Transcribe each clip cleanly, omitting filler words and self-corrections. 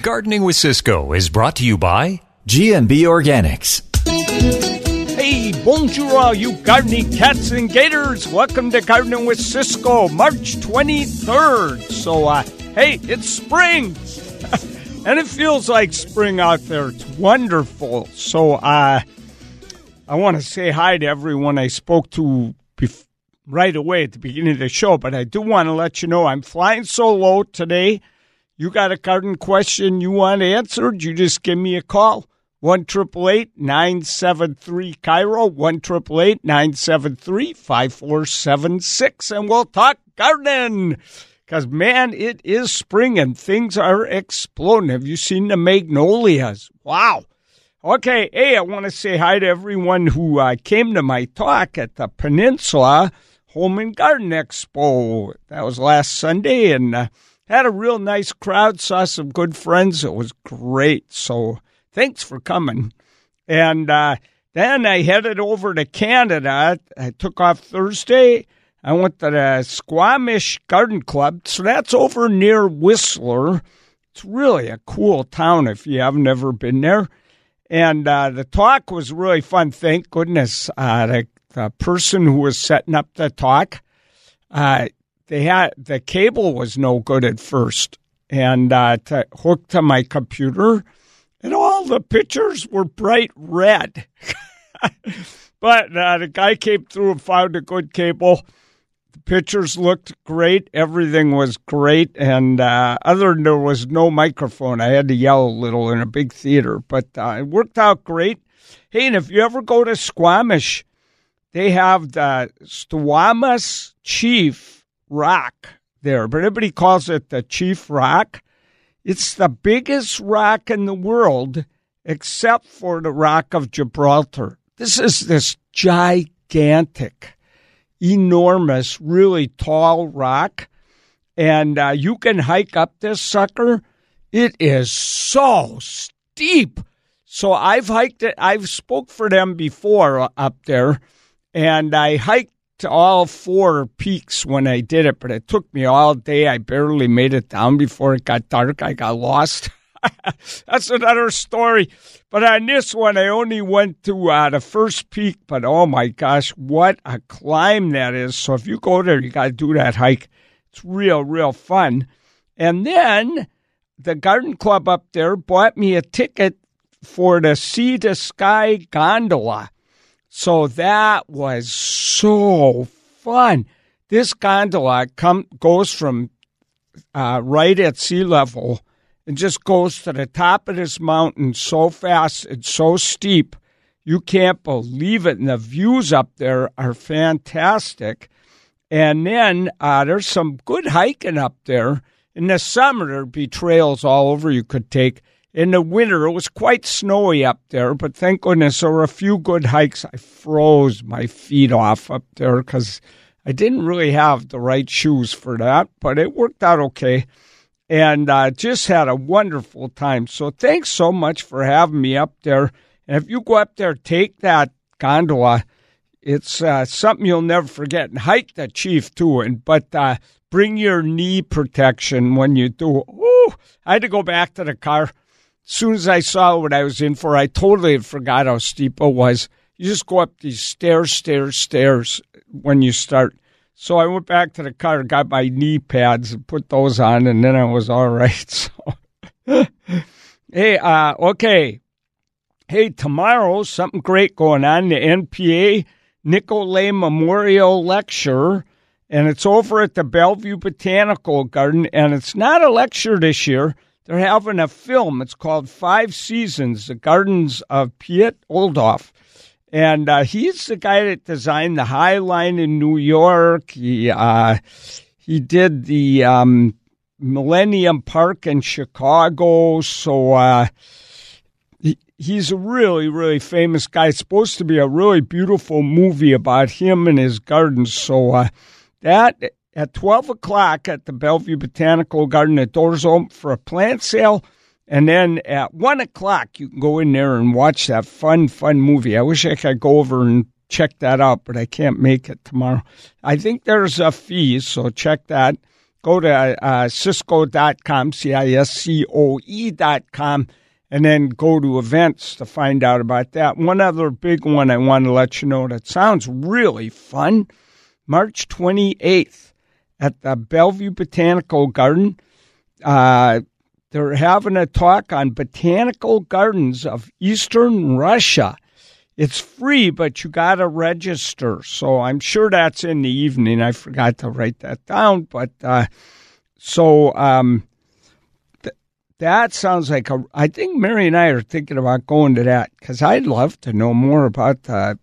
Gardening with Ciscoe is brought to you by G&B Organics. Hey, bonjour, you gardening cats and gators. Welcome to Gardening with Ciscoe, March 23rd. So, hey, it's spring. And it feels like spring out there. It's wonderful. So I want to say hi to everyone I spoke to right away at the beginning of the show. But I do want to let you know I'm flying solo today. You got a garden question you want answered, you just give me a call. 1-888-973-KIRO, 1-888-973-5476, and we'll talk garden. Because, man, it is spring and things are exploding. Have you seen the magnolias? Wow. Okay, hey, I want to say hi to everyone who came to my talk at the Peninsula Home and Garden Expo. That was last Sunday, and had a real nice crowd, saw some good friends. It was great. So thanks for coming. And then I headed over to Canada. I took off Thursday. I went to the Squamish Garden Club. So that's over near Whistler. It's really a cool town if you have never been there. And the talk was really fun. Thank goodness. The person who was setting up the talk, the cable was no good at first, and to hook to my computer, and all the pictures were bright red. But the guy came through and found a good cable. The pictures looked great. Everything was great, and other than there was no microphone, I had to yell a little in a big theater. But it worked out great. Hey, and if you ever go to Squamish, they have the Stawamus Chief Rock there, but everybody calls it the Chief Rock. It's the biggest rock in the world, except for the Rock of Gibraltar. This is this gigantic, enormous, really tall rock, and you can hike up this sucker. It is so steep. So I've hiked it. I've spoke for them before up there, and I hiked to all four peaks when I did it, but it took me all day. I barely made it down before it got dark. I got lost. That's another story. But on this one, I only went to the first peak, but oh my gosh, what a climb that is. So if you go there, you got to do that hike. It's real, real fun. And then the garden club up there bought me a ticket for the Sea to Sky Gondola. So that was so fun. This gondola goes from right at sea level and just goes to the top of this mountain so fast and so steep. You can't believe it. And the views up there are fantastic. And then there's some good hiking up there. In the summer, there'd be trails all over you could take. In the winter, it was quite snowy up there, but thank goodness there were a few good hikes. I froze my feet off up there because I didn't really have the right shoes for that, but it worked out okay. And I just had a wonderful time. So thanks so much for having me up there. And if you go up there, take that gondola. It's something you'll never forget. And hike the Chief, too. But bring your knee protection when you do. Ooh, I had to go back to the car. As soon as I saw what I was in for, I totally forgot how steep it was. You just go up these stairs when you start. So I went back to the car, got my knee pads, and put those on, and then I was all right. So, hey, okay. Hey, tomorrow, something great going on, the NPA Nicolet Memorial Lecture, and it's over at the Bellevue Botanical Garden, and it's not a lecture this year. They're having a film. It's called 5 Seasons, The Gardens of Piet Oudolf. And he's the guy that designed the High Line in New York. He did the Millennium Park in Chicago. So he's a really, really famous guy. It's supposed to be a really beautiful movie about him and his gardens. So that... At 12 o'clock at the Bellevue Botanical Garden, the doors open for a plant sale. And then at 1 o'clock, you can go in there and watch that fun movie. I wish I could go over and check that out, but I can't make it tomorrow. I think there's a fee, so check that. Go to ciscoe.com, CISCOE.com, and then go to events to find out about that. One other big one I want to let you know that sounds really fun, March 28th at the Bellevue Botanical Garden. They're having a talk on botanical gardens of Eastern Russia. It's free, but you got to register. So I'm sure that's in the evening. I forgot to write that down. But that sounds like I think Mary and I are thinking about going to that because I'd love to know more about the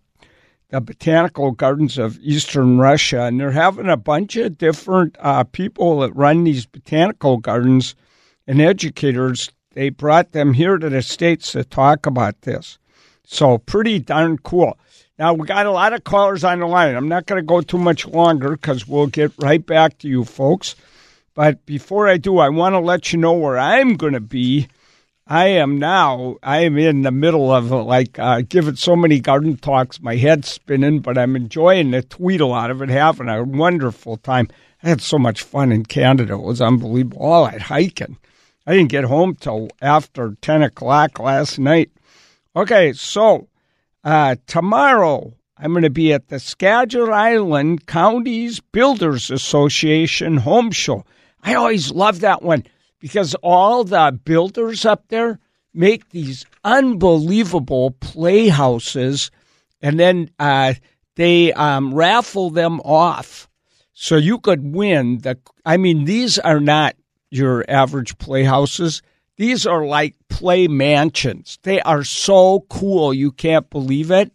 botanical gardens of Eastern Russia. And they're having a bunch of different people that run these botanical gardens and educators. They brought them here to the States to talk about this. So pretty darn cool. Now, we got a lot of callers on the line. I'm not going to go too much longer because we'll get right back to you folks. But before I do, I want to let you know where I'm going to be. I am in the middle of, giving so many garden talks, my head's spinning, but I'm enjoying the tweedle out of it, having a wonderful time. I had so much fun in Canada. It was unbelievable. All that hiking. I didn't get home till after 10 o'clock last night. Okay, so tomorrow I'm going to be at the Skagit Island Counties Builders Association Home Show. I always love that one because all the builders up there make these unbelievable playhouses, and then they raffle them off. So you could win. These are not your average playhouses. These are like play mansions. They are so cool. You can't believe it.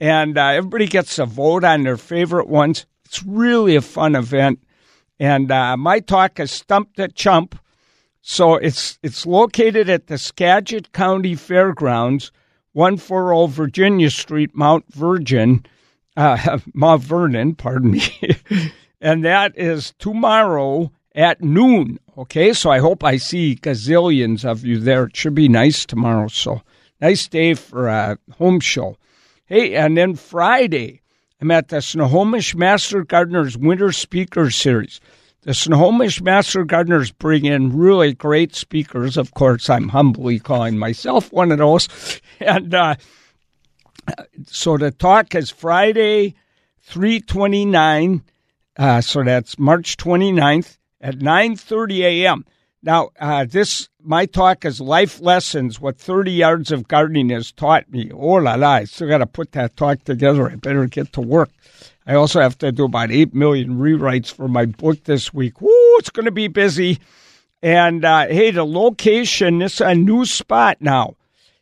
And everybody gets a vote on their favorite ones. It's really a fun event. And my talk is Stump the Chump. So it's located at the Skagit County Fairgrounds, 140 Virginia Street, Mount Vernon, pardon me. And that is tomorrow at noon. Okay, so I hope I see gazillions of you there. It should be nice tomorrow. So nice day for a home show. Hey, and then Friday, I'm at the Snohomish Master Gardener's Winter Speaker Series. The Snohomish Master Gardeners bring in really great speakers. Of course, I'm humbly calling myself one of those. And so the talk is Friday, 3/29. So that's March 29th. At 9:30 a.m. Now, my talk is Life Lessons, What 30 Yards of Gardening Has Taught Me. Oh, la, la, I still got to put that talk together. I better get to work. I also have to do about 8 million rewrites for my book this week. Woo, it's going to be busy. And, the location, this is a new spot now.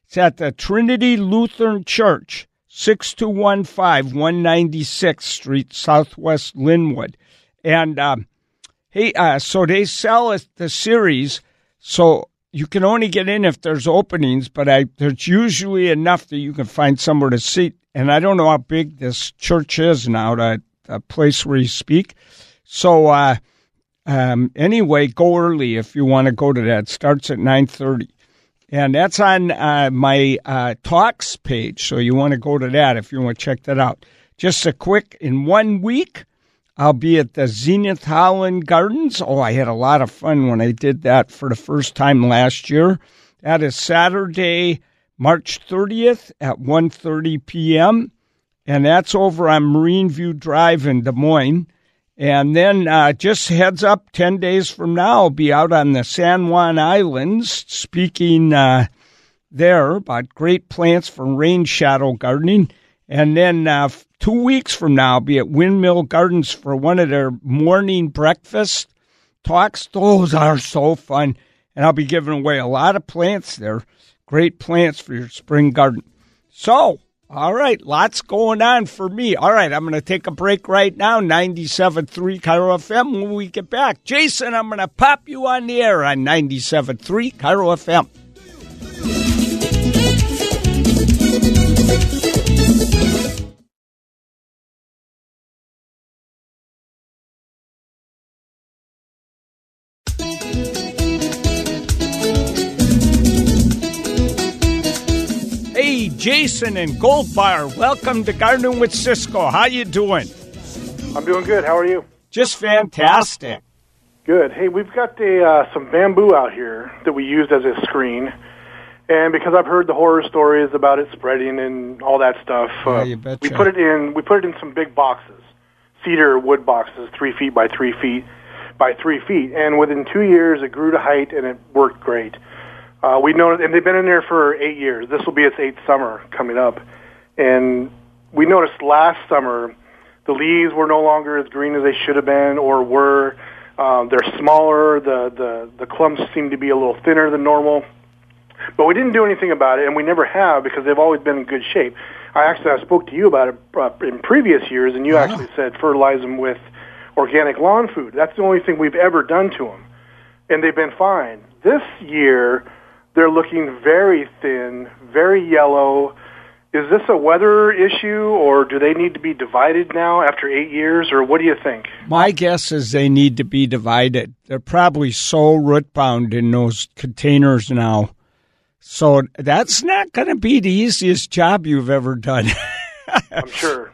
It's at the Trinity Lutheran Church, 6215 196th Street, Southwest Lynnwood. And, so they sell the series, so you can only get in if there's openings, but there's usually enough that you can find somewhere to sit. And I don't know how big this church is now, the place where you speak. So go early if you want to go to that. It starts at 9:30. And that's on my talks page, so you want to go to that if you want to check that out. Just a quick, in 1 week, I'll be at the Zenith Holland Gardens. Oh, I had a lot of fun when I did that for the first time last year. That is Saturday, March 30th at 1:30 p.m., and that's over on Marine View Drive in Des Moines. And then just heads up, 10 days from now, I'll be out on the San Juan Islands speaking there about great plants for rain shadow gardening. And then 2 weeks from now, I'll be at Windmill Gardens for one of their morning breakfast talks. Those are so fun. And I'll be giving away a lot of plants there, great plants for your spring garden. So, all right, lots going on for me. All right, I'm going to take a break right now, 97.3 KIRO FM. When we get back, Jason, I'm going to pop you on the air on 97.3 KIRO FM. Jason and Goldbar, welcome to Gardening with Ciscoe. How you doing? I'm doing good. How are you? Just fantastic. Good. Hey, we've got some bamboo out here that we used as a screen. And because I've heard the horror stories about it spreading and all that stuff, we put it in some big boxes, cedar wood boxes, 3 feet by 3 feet by 3 feet. And within 2 years, it grew to height and it worked great. We know, and they've been in there for 8 years. This will be its 8th summer coming up. And we noticed last summer the leaves were no longer as green as they should have been, or were. They're smaller. The clumps seem to be a little thinner than normal. But we didn't do anything about it, and we never have, because they've always been in good shape. I spoke to you about it in previous years, and you actually said fertilize them with organic lawn food. That's the only thing we've ever done to them, and they've been fine. This year, they're looking very thin, very yellow. Is this a weather issue, or do they need to be divided now after 8 years, or what do you think? My guess is they need to be divided. They're probably so root-bound in those containers now. So that's not going to be the easiest job you've ever done. I'm sure.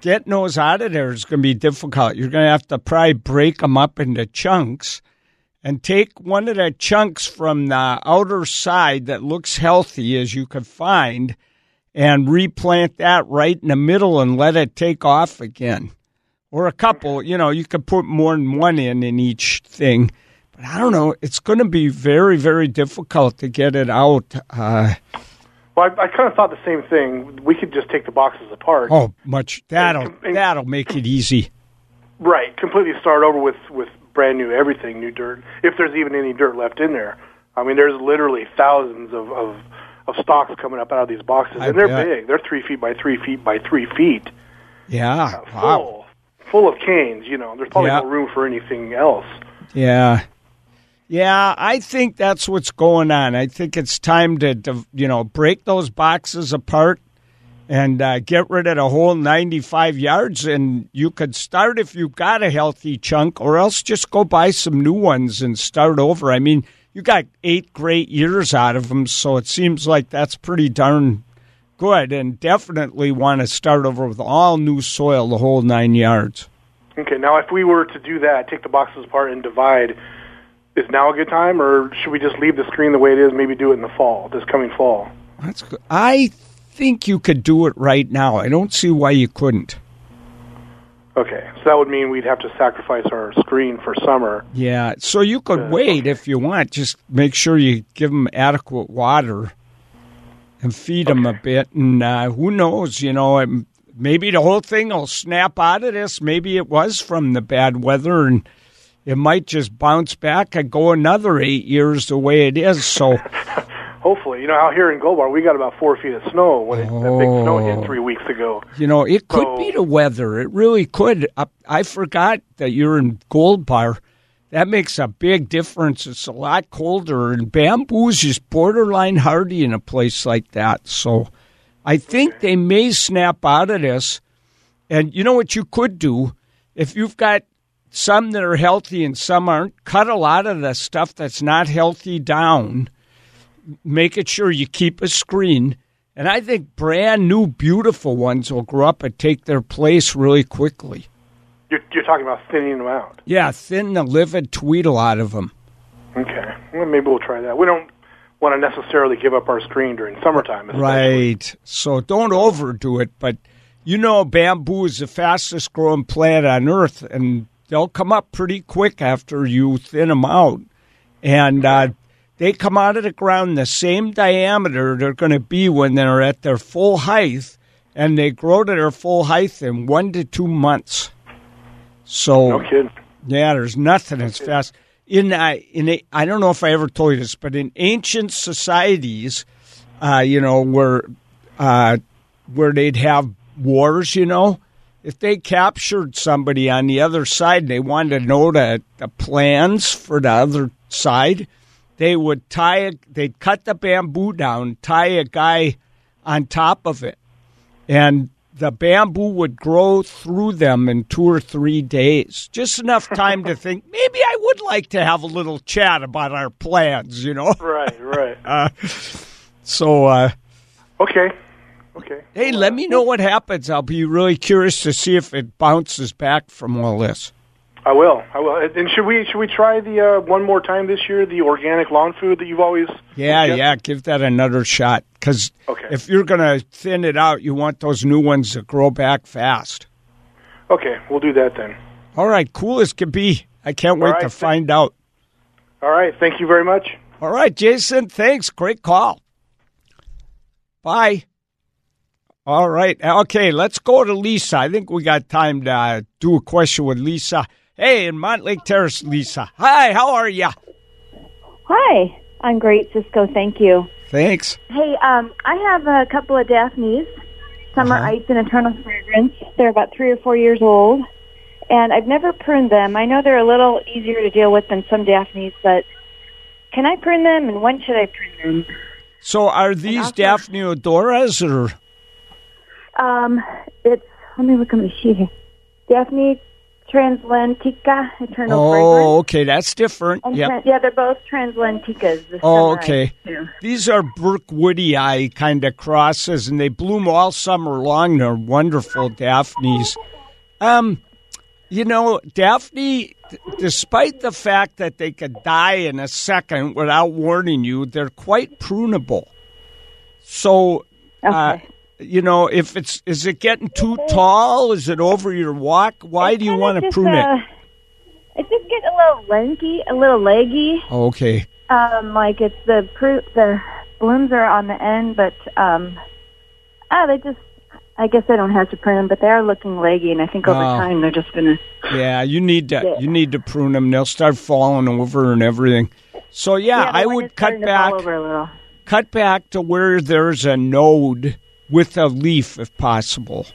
Getting those out of there is going to be difficult. You're going to have to probably break them up into chunks and take one of the chunks from the outer side that looks healthy as you can find and replant that right in the middle and let it take off again. Or a couple, you could put more than one in each thing. But I don't know. It's going to be very, very difficult to get it out. Well, I kind of thought the same thing. We could just take the boxes apart. Oh, that'll make it easy. Right. Completely start over with brand new everything, new dirt, if there's even any dirt left in there. I mean, there's literally thousands of stalks coming up out of these boxes, and they're big. They're 3 feet by 3 feet by 3 feet. Yeah. Full of canes. There's probably no room for anything else. Yeah. Yeah, I think that's what's going on. I think it's time to break those boxes apart and get rid of the whole 95 yards. And you could start if you've got a healthy chunk, or else just go buy some new ones and start over. I mean, you got 8 great years out of them, so it seems like that's pretty darn good, and definitely want to start over with all new soil, the whole 9 yards. Okay, now if we were to do that, take the boxes apart and divide, is now a good time, or should we just leave the screen the way it is, maybe do it in the fall, this coming fall? That's good. I think you could do it right now. I don't see why you couldn't. Okay, so that would mean we'd have to sacrifice our screen for summer. Yeah, so you could wait if you want. Just make sure you give them adequate water and feed them a bit, and who knows, maybe the whole thing will snap out of this. Maybe it was from the bad weather, and it might just bounce back and go another 8 years the way it is. So, hopefully. Out here in Goldbar, we got about 4 feet of snow that big snow hit 3 weeks ago. It could be the weather. It really could. I forgot that you're in Goldbar. That makes a big difference. It's a lot colder, and bamboo's just borderline hardy in a place like that. So I think they may snap out of this. And you know what you could do? If you've got some that are healthy and some aren't, cut a lot of the stuff that's not healthy down, making sure you keep a screen. And I think brand new, beautiful ones will grow up and take their place really quickly. You're talking about thinning them out? Yeah, thin the livid tweedle out of them. Okay. Well, maybe we'll try that. We don't want to necessarily give up our screen during summertime. Especially. Right. So don't overdo it. But bamboo is the fastest growing plant on earth, and they'll come up pretty quick after you thin them out. And they come out of the ground the same diameter they're going to be when they're at their full height, and they grow to their full height in 1 to 2 months. So, no kidding. Yeah, there's nothing as fast. I don't know if I ever told you this, but in ancient societies, where they'd have wars, if they captured somebody on the other side and they wanted to know the plans for the other side, they'd cut the bamboo down, tie a guy on top of it, and the bamboo would grow through them in 2 or 3 days. Just enough time to think, maybe I would like to have a little chat about our plans, Right. Okay. Hey, let me know what happens. I'll be really curious to see if it bounces back from all this. I will. I will. And should we try the one more time this year, the organic lawn food that you've always... Yeah, give that another shot. Because if you're going to thin it out, you want those new ones that grow back fast. Okay, we'll do that then. All right, cool as can be. I can't wait to find out. All right, thank you very much. All right, Jason, thanks. Great call. Bye. All right, okay, let's go to Lisa. I think we got time to do a question with Lisa. Hey, in Mountlake Terrace, Lisa. Hi, how are you? Hi, I'm great, Ciscoe. Thank you. Thanks. Hey, I have a couple of Daphnes, Summer Ice and Eternal Fragrance. They're about 3 or 4 years old, and I've never pruned them. I know they're a little easier to deal with than some Daphnes, but can I prune them, and when should I prune them? So are these Daphne Odoras, or? Let me look at my sheet here. Daphne Translantica, Eternal Fragrance. Oh, okay, that's different. Yep. Yeah, they're both Translanticas. Okay. These are Burke-Woodii kind of crosses, and they bloom all summer long. They're wonderful Daphnes. You know, Daphne, despite the fact that they could die in a second without warning you, they're quite prunable. So, you know, if is it getting too tall? Is it over your walk? Why do you want to prune it? It's just getting a little lanky, a little leggy. Okay. Like it's the blooms are on the end, but they just. I guess I don't have to prune them, but they are looking leggy, and I think over time they're just gonna. Yeah, you need to prune them. They'll start falling over and everything. So yeah I would cut back to where there's a node with a leaf, if possible.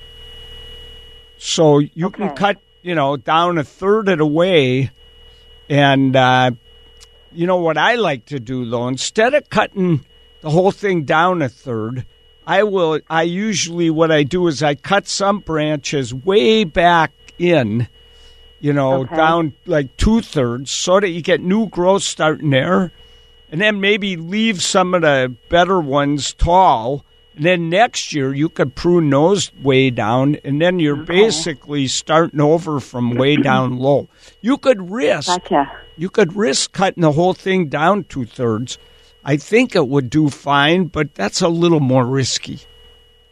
So you can cut, down a third of the way, and you know what I like to do though. Instead of cutting the whole thing down a third. What I do is I cut some branches way back in, down like 2/3 so that you get new growth starting there, and then maybe leave some of the better ones tall. And then next year you could prune those way down, and then you're basically starting over from way down low. You could risk, cutting the whole thing down 2/3. I think it would do fine, but that's a little more risky.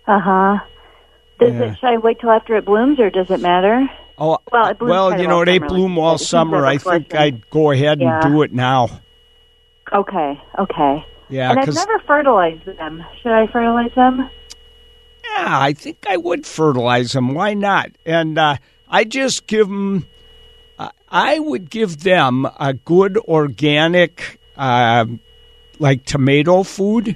Should I wait till after it blooms, or does it matter? Oh, well, it blooms they bloom all summer. I think I'd go ahead and do it now. Okay. Yeah, and I've never fertilized them. Should I fertilize them? Yeah, I think I would fertilize them. Why not? And I just give them... I would give them a good organic... like tomato food.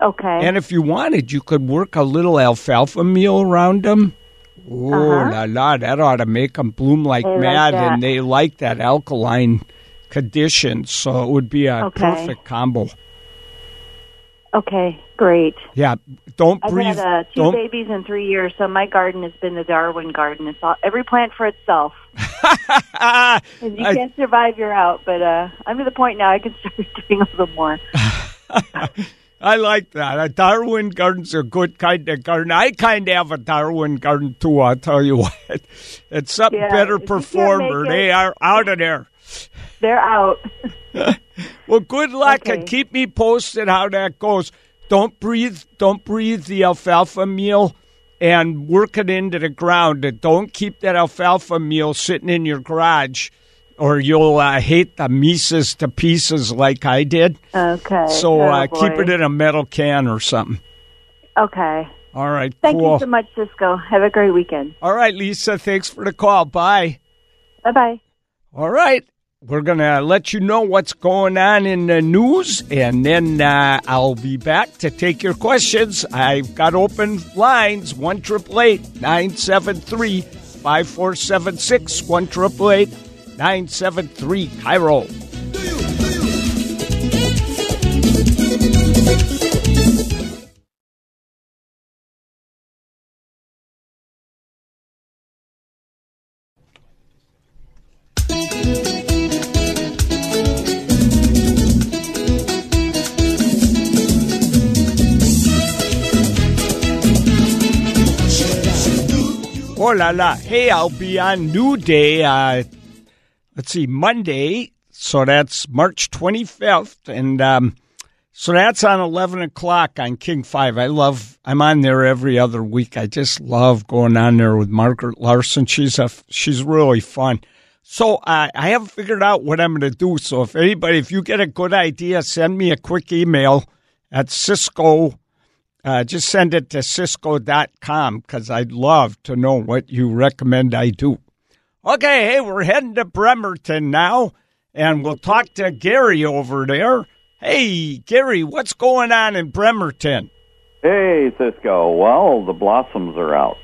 Okay. And if you wanted, you could work a little alfalfa meal around them. Oh, la, that ought to make them bloom like mad. Like, and they like that alkaline condition, so it would be a perfect combo. Okay, great. Yeah, I've had two babies in 3 years, so my garden has been the Darwin garden. It's all, every plant for itself. If you can't survive, you're out. But I'm to the point now I can start doing a little more. I like that. A Darwin garden's a good kind of garden. I kind of have a Darwin garden, too, I'll tell you what. It's a better performer. They are out of there. They're out. Well, good luck, and keep me posted how that goes. Don't breathe the alfalfa meal and work it into the ground. And don't keep that alfalfa meal sitting in your garage, or you'll hate the mises to pieces like I did. Okay. So keep it in a metal can or something. Okay. All right, Thank you so much, Ciscoe. Have a great weekend. All right, Lisa, thanks for the call. Bye. Bye-bye. All right. We're going to let you know what's going on in the news, and then I'll be back to take your questions. I've got open lines, 1-888-973-5476, 1-888-973-KIRO. Oh la la! Hey, I'll be on New Day let's see, Monday, so that's March 25th, and so that's on 11 o'clock on King 5. I'm on there every other week. I just love going on there with Margaret Larson. She's really fun. So I haven't figured out what I'm going to do. So if anybody, if you get a good idea, send me a quick email at Ciscoe. Just send it to ciscoe.com because I'd love to know what you recommend I do. Okay, hey, we're heading to Bremerton now, and we'll talk to Gary over there. Hey, Gary, what's going on in Bremerton? Hey, Ciscoe. Well, the blossoms are out.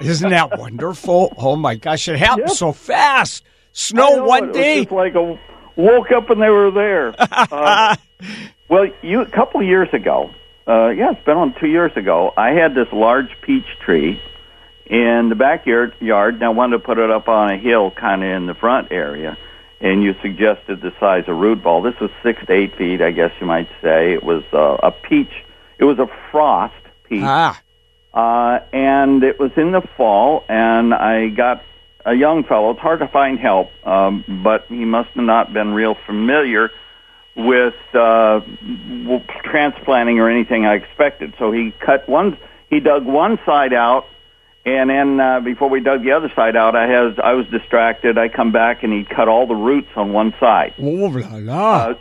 Isn't that wonderful? Oh, my gosh, it happened so fast. Snow one day. It's like I woke up and they were there. Well, a couple of years ago, it's been on 2 years ago, I had this large peach tree in the backyard, and I wanted to put it up on a hill kind of in the front area. And you suggested the size of root ball. This was 6 to 8 feet, I guess you might say. It was a peach. It was a frost peach. Ah. And it was in the fall, and I got a young fellow. It's hard to find help, but he must have not been real familiar with transplanting or anything I expected. So he dug one side out. And then before we dug the other side out, I was distracted. I come back, and he cut all the roots on one side. Oh, la, la.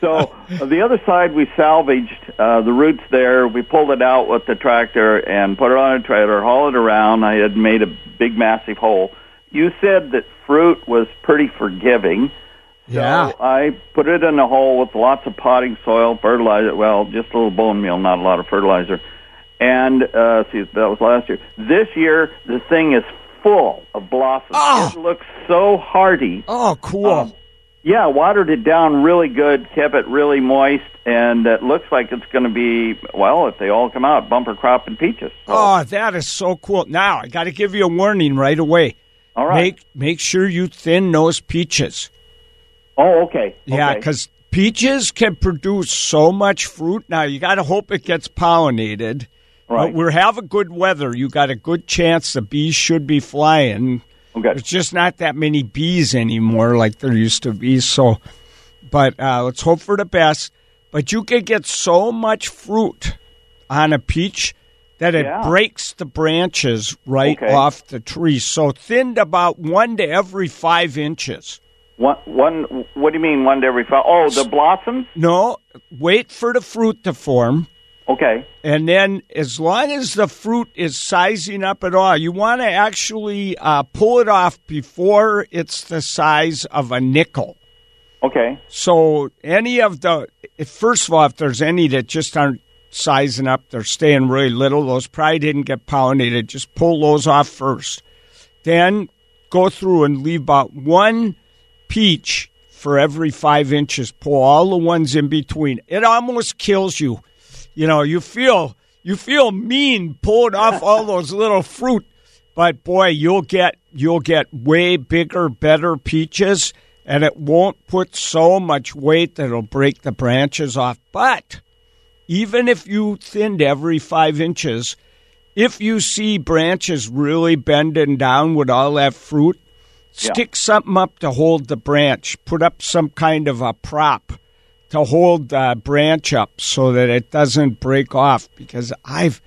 So the other side, we salvaged the roots there. We pulled it out with the tractor and put it on a trailer, hauled it around. I had made a big, massive hole. You said that fruit was pretty forgiving. So yeah. I put it in a hole with lots of potting soil, fertilizer. Well, just a little bone meal, not a lot of fertilizer. And that was last year. This year, the thing is full of blossoms. Oh. It looks so hardy. Oh, cool. Watered it down really good, kept it really moist, and it looks like it's going to be, well, if they all come out, bumper crop and peaches. So. Oh, that is so cool. Now, I got to give you a warning right away. All right. Make sure you thin those peaches. Oh, okay. Yeah, because peaches can produce so much fruit. Now, you got to hope it gets pollinated. Right. But we're having good weather. You got a good chance the bees should be flying. Okay. There's just not that many bees anymore like there used to be. So, but let's hope for the best. But you can get so much fruit on a peach that it breaks the branches off the tree. So thinned about 1 to every 5 inches. What do you mean 1 to every 5? Oh, the blossoms? No, wait for the fruit to form. Okay. And then as long as the fruit is sizing up at all, you want to actually pull it off before it's the size of a nickel. Okay. So first of all, if there's any that just aren't sizing up, they're staying really little, those probably didn't get pollinated. Just pull those off first. Then go through and leave about one peach for every 5 inches. Pull all the ones in between. It almost kills you. You know, you feel mean pulling off all those little fruit, but boy, you'll get way bigger, better peaches, and it won't put so much weight that it'll break the branches off. But even if you thinned every 5 inches, if you see branches really bending down with all that fruit, stick something up to hold the branch. Put up some kind of a prop to hold the branch up so that it doesn't break off, because I've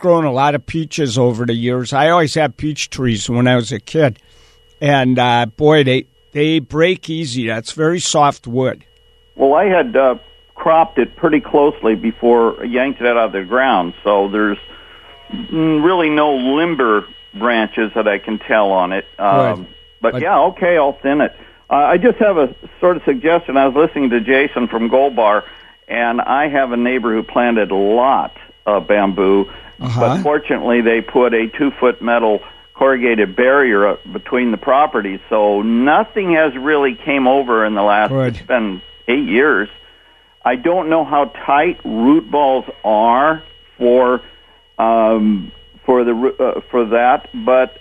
grown a lot of peaches over the years. I always had peach trees when I was a kid, and boy, they break easy. That's very soft wood. Well, I had cropped it pretty closely before I yanked it out of the ground, so there's really no limber branches that I can tell on it. But I'll thin it. I just have a sort of suggestion. I was listening to Jason from Goldbar, and I have a neighbor who planted a lot of bamboo, but fortunately they put a 2-foot metal corrugated barrier up between the properties, so nothing has really came over in the last, it's been 8 years. I don't know how tight root balls are for that, but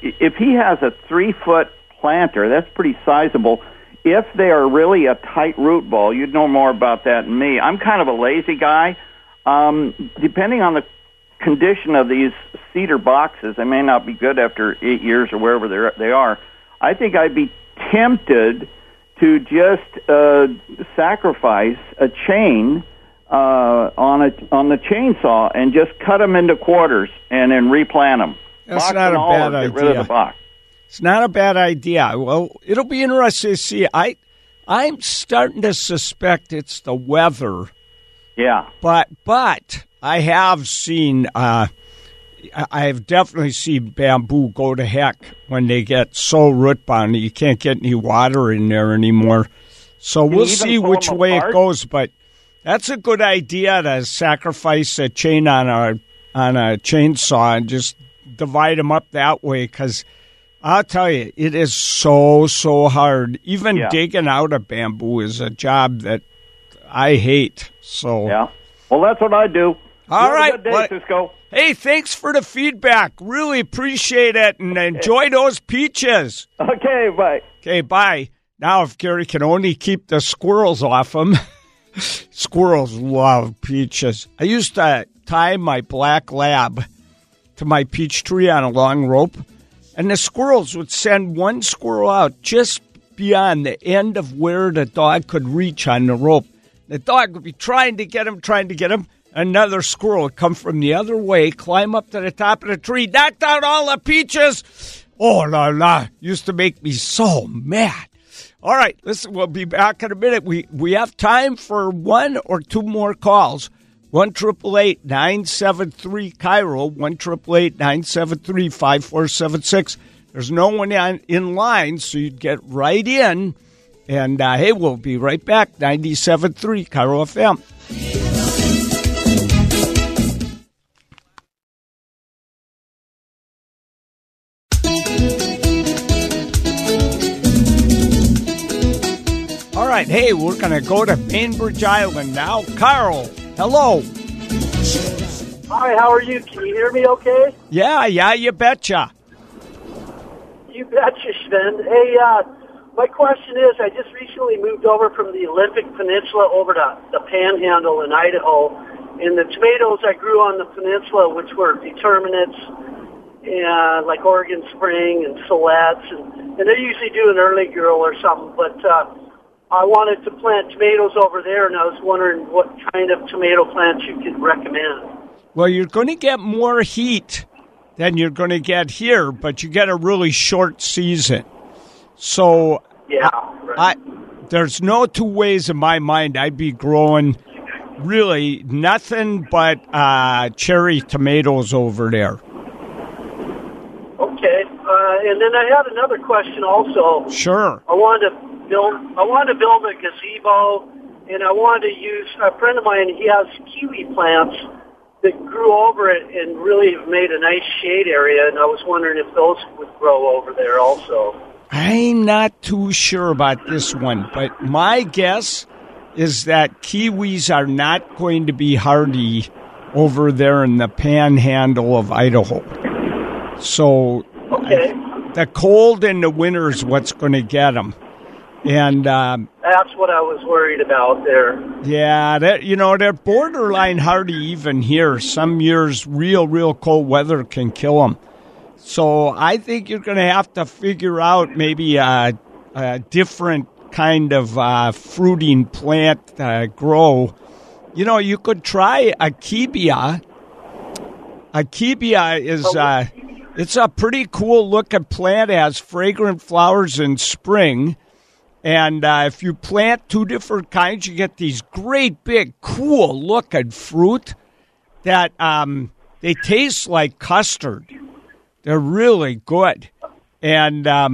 if he has a 3-foot planter, that's pretty sizable. If they are really a tight root ball, you'd know more about that than me. I'm kind of a lazy guy. Depending on the condition of these cedar boxes, they may not be good after 8 years or wherever they are. I think I'd be tempted to just sacrifice a chain on the chainsaw and just cut them into quarters and then replant them. That's not a bad idea. Get rid of the box. It's not a bad idea. Well, it'll be interesting to see. I'm starting to suspect it's the weather. Yeah. But I have seen I've definitely seen bamboo go to heck when they get so root bound that you can't get any water in there anymore. So we'll see which way it goes, but that's a good idea to sacrifice a chain on a chainsaw and just divide them up that way, because I'll tell you, it is so hard. Even digging out a bamboo is a job that I hate. So yeah, well, that's what I do. All right, have a good day, Ciscoe. Hey, thanks for the feedback. Really appreciate it, and enjoy those peaches. Okay, bye. Okay, bye. Now, if Gary can only keep the squirrels off him. Squirrels love peaches. I used to tie my black lab to my peach tree on a long rope, and the squirrels would send one squirrel out just beyond the end of where the dog could reach on the rope. The dog would be trying to get him. Another squirrel would come from the other way, climb up to the top of the tree, knock down all the peaches. Oh, la, la. Used to make me so mad. All right, listen, we'll be back in a minute. We have time for one or two more calls. 1-888-973-KIRO, 1-888-973-5476. There's no one in line, so you'd get right in. And, hey, we'll be right back, 97.3 KIRO FM. Hey, we're going to go to Bainbridge Island now. Carl, hello. Hi, how are you? Can you hear me okay? Yeah, you betcha. You betcha, Sven. Hey, my question is, I just recently moved over from the Olympic Peninsula over to the Panhandle in Idaho, and the tomatoes I grew on the peninsula, which were determinates, like Oregon Spring and Salettes, and they usually do an early girl or something, but... I wanted to plant tomatoes over there, and I was wondering what kind of tomato plants you could recommend. Well, you're going to get more heat than you're going to get here, but you get a really short season. So yeah, right. There's no two ways in my mind. I'd be growing really nothing but cherry tomatoes over there. Okay. And then I had another question also. Sure. I wanted to build a gazebo, and I wanted to use a friend of mine. He has kiwi plants that grew over it and really made a nice shade area, and I was wondering if those would grow over there also. I'm not too sure about this one, but my guess is that kiwis are not going to be hardy over there in the Panhandle of Idaho. So okay. The cold in the winter is what's going to get them. And that's what I was worried about there. Yeah, they're borderline hardy even here. Some years, real cold weather can kill them. So I think you're going to have to figure out maybe a different kind of fruiting plant grow. You know, you could try Akebia. Akebia is... it's a pretty cool-looking plant. It has fragrant flowers in spring. And if you plant two different kinds, you get these great, big, cool-looking fruit that they taste like custard. They're really good. And I've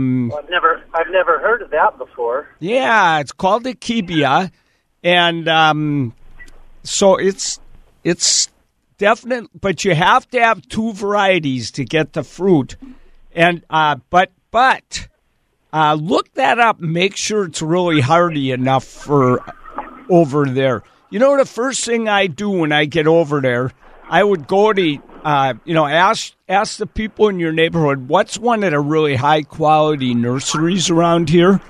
never heard of that before. Yeah, it's called Akebia, and so it's definite. But you have to have two varieties to get the fruit, and but. Look that up. Make sure it's really hardy enough for over there. You know, the first thing I do when I get over there, I would go to, ask the people in your neighborhood, what's one of the really high-quality nurseries around here?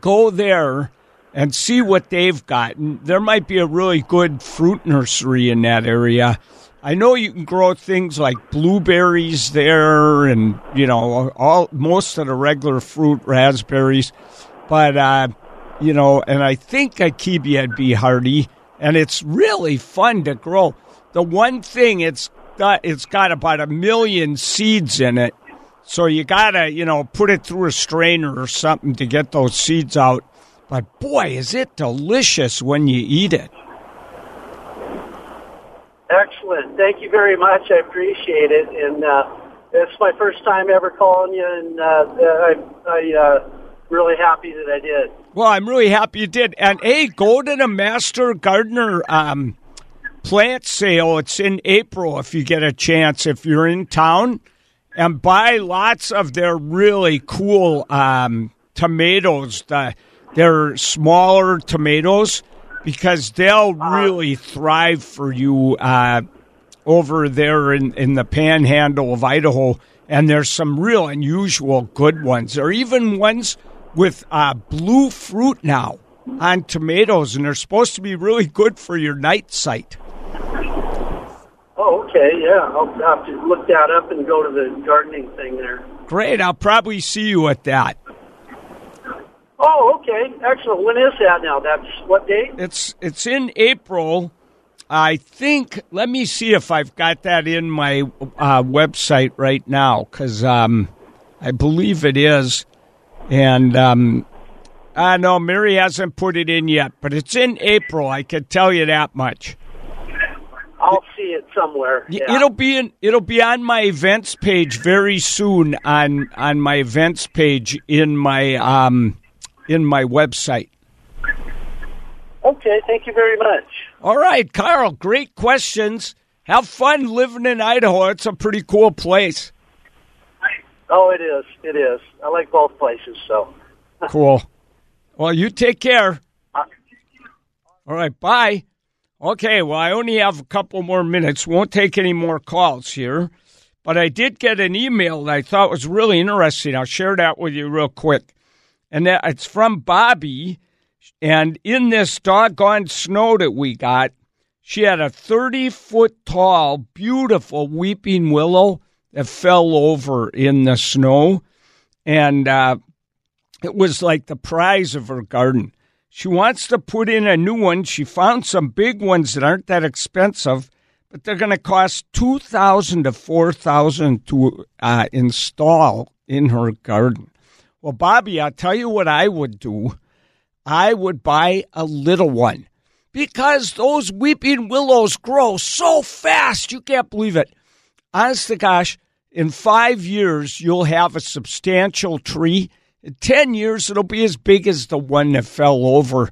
Go there and see what they've got. And there might be a really good fruit nursery in that area. I know you can grow things like blueberries there and, you know, most of the regular fruit, raspberries. But, you know, and I think Akebia would be hardy. And it's really fun to grow. The one thing, it's got about 1 million seeds in it. So you got to, you know, put it through a strainer or something to get those seeds out. But, boy, is it delicious when you eat it. Excellent. Thank you very much. I appreciate it. And it's my first time ever calling you, and I'm really happy that I did. Well, I'm really happy you did. And, hey, go to the Master Gardener plant sale. It's in April if you get a chance, if you're in town. And buy lots of their really cool tomatoes. They're smaller tomatoes, because they'll really thrive for you over there in the Panhandle of Idaho. And there's some real unusual good ones. There are even ones with blue fruit now on tomatoes, and they're supposed to be really good for your night sight. Oh, okay, yeah. I'll have to look that up and go to the gardening thing there. Great. I'll probably see you at that. Oh, okay. Excellent. When is that now? That's what date? It's in April, I think. Let me see if I've got that in my website right now, because I believe it is. And no, Mary hasn't put it in yet, but it's in April. I can tell you that much. I'll see it somewhere. Yeah. It'll be on my events page very soon. On my events page in my website. Okay, thank you very much. All right, Carl, great questions. Have fun living in Idaho. It's a pretty cool place. Oh, it is. It is. I like both places, so. Cool. Well, you take care. All right, bye. Okay, well, I only have a couple more minutes. Won't take any more calls here. But I did get an email that I thought was really interesting. I'll share that with you real quick. And it's from Bobby, and in this doggone snow that we got, she had a 30-foot-tall, beautiful weeping willow that fell over in the snow, and it was like the prize of her garden. She wants to put in a new one. She found some big ones that aren't that expensive, but they're going to cost $2,000 to $4,000 to install in her garden. Well, Bobby, I'll tell you what I would do. I would buy a little one, because those weeping willows grow so fast. You can't believe it. Honest to gosh, in 5 years, you'll have a substantial tree. In 10 years, it'll be as big as the one that fell over.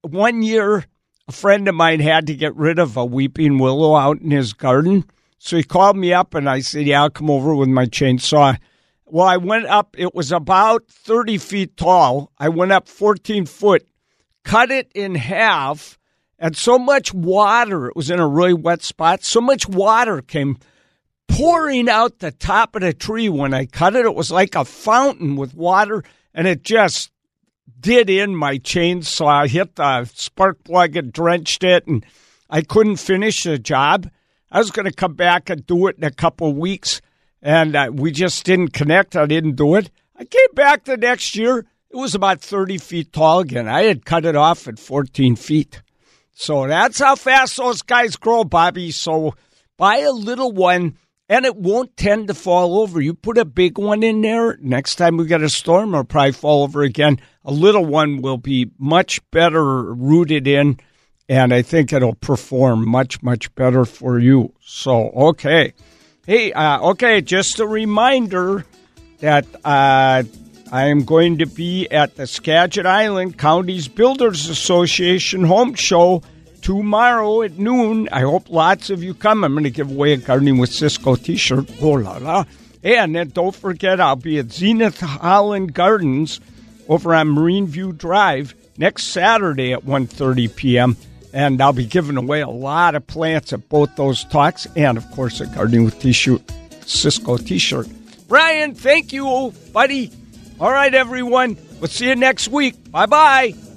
1 year, a friend of mine had to get rid of a weeping willow out in his garden. So he called me up, and I said, yeah, I'll come over with my chainsaw. Well, I went up. It was about 30 feet tall. I went up 14 foot, cut it in half, and so much water, it was in a really wet spot, so much water came pouring out the top of the tree when I cut it. It was like a fountain with water, and it just did in my chainsaw. I hit the spark plug and drenched it, and I couldn't finish the job. I was going to come back and do it in a couple of weeks. And we just didn't connect. I didn't do it. I came back the next year. It was about 30 feet tall again. I had cut it off at 14 feet. So that's how fast those guys grow, Bobby. So buy a little one, and it won't tend to fall over. You put a big one in there, next time we get a storm, it'll probably fall over again. A little one will be much better rooted in, and I think it'll perform much, much better for you. So, okay. Hey, okay, just a reminder that I am going to be at the Skagit Island Counties Builders Association Home Show tomorrow at noon. I hope lots of you come. I'm going to give away a Gardening with Ciscoe t-shirt. Oh, la, la. And then don't forget, I'll be at Zenith Holland Gardens over on Marine View Drive next Saturday at 1:30 p.m., and I'll be giving away a lot of plants at both those talks and, of course, a Gardening with Ciscoe t-shirt. Brian, thank you, buddy. All right, everyone. We'll see you next week. Bye-bye.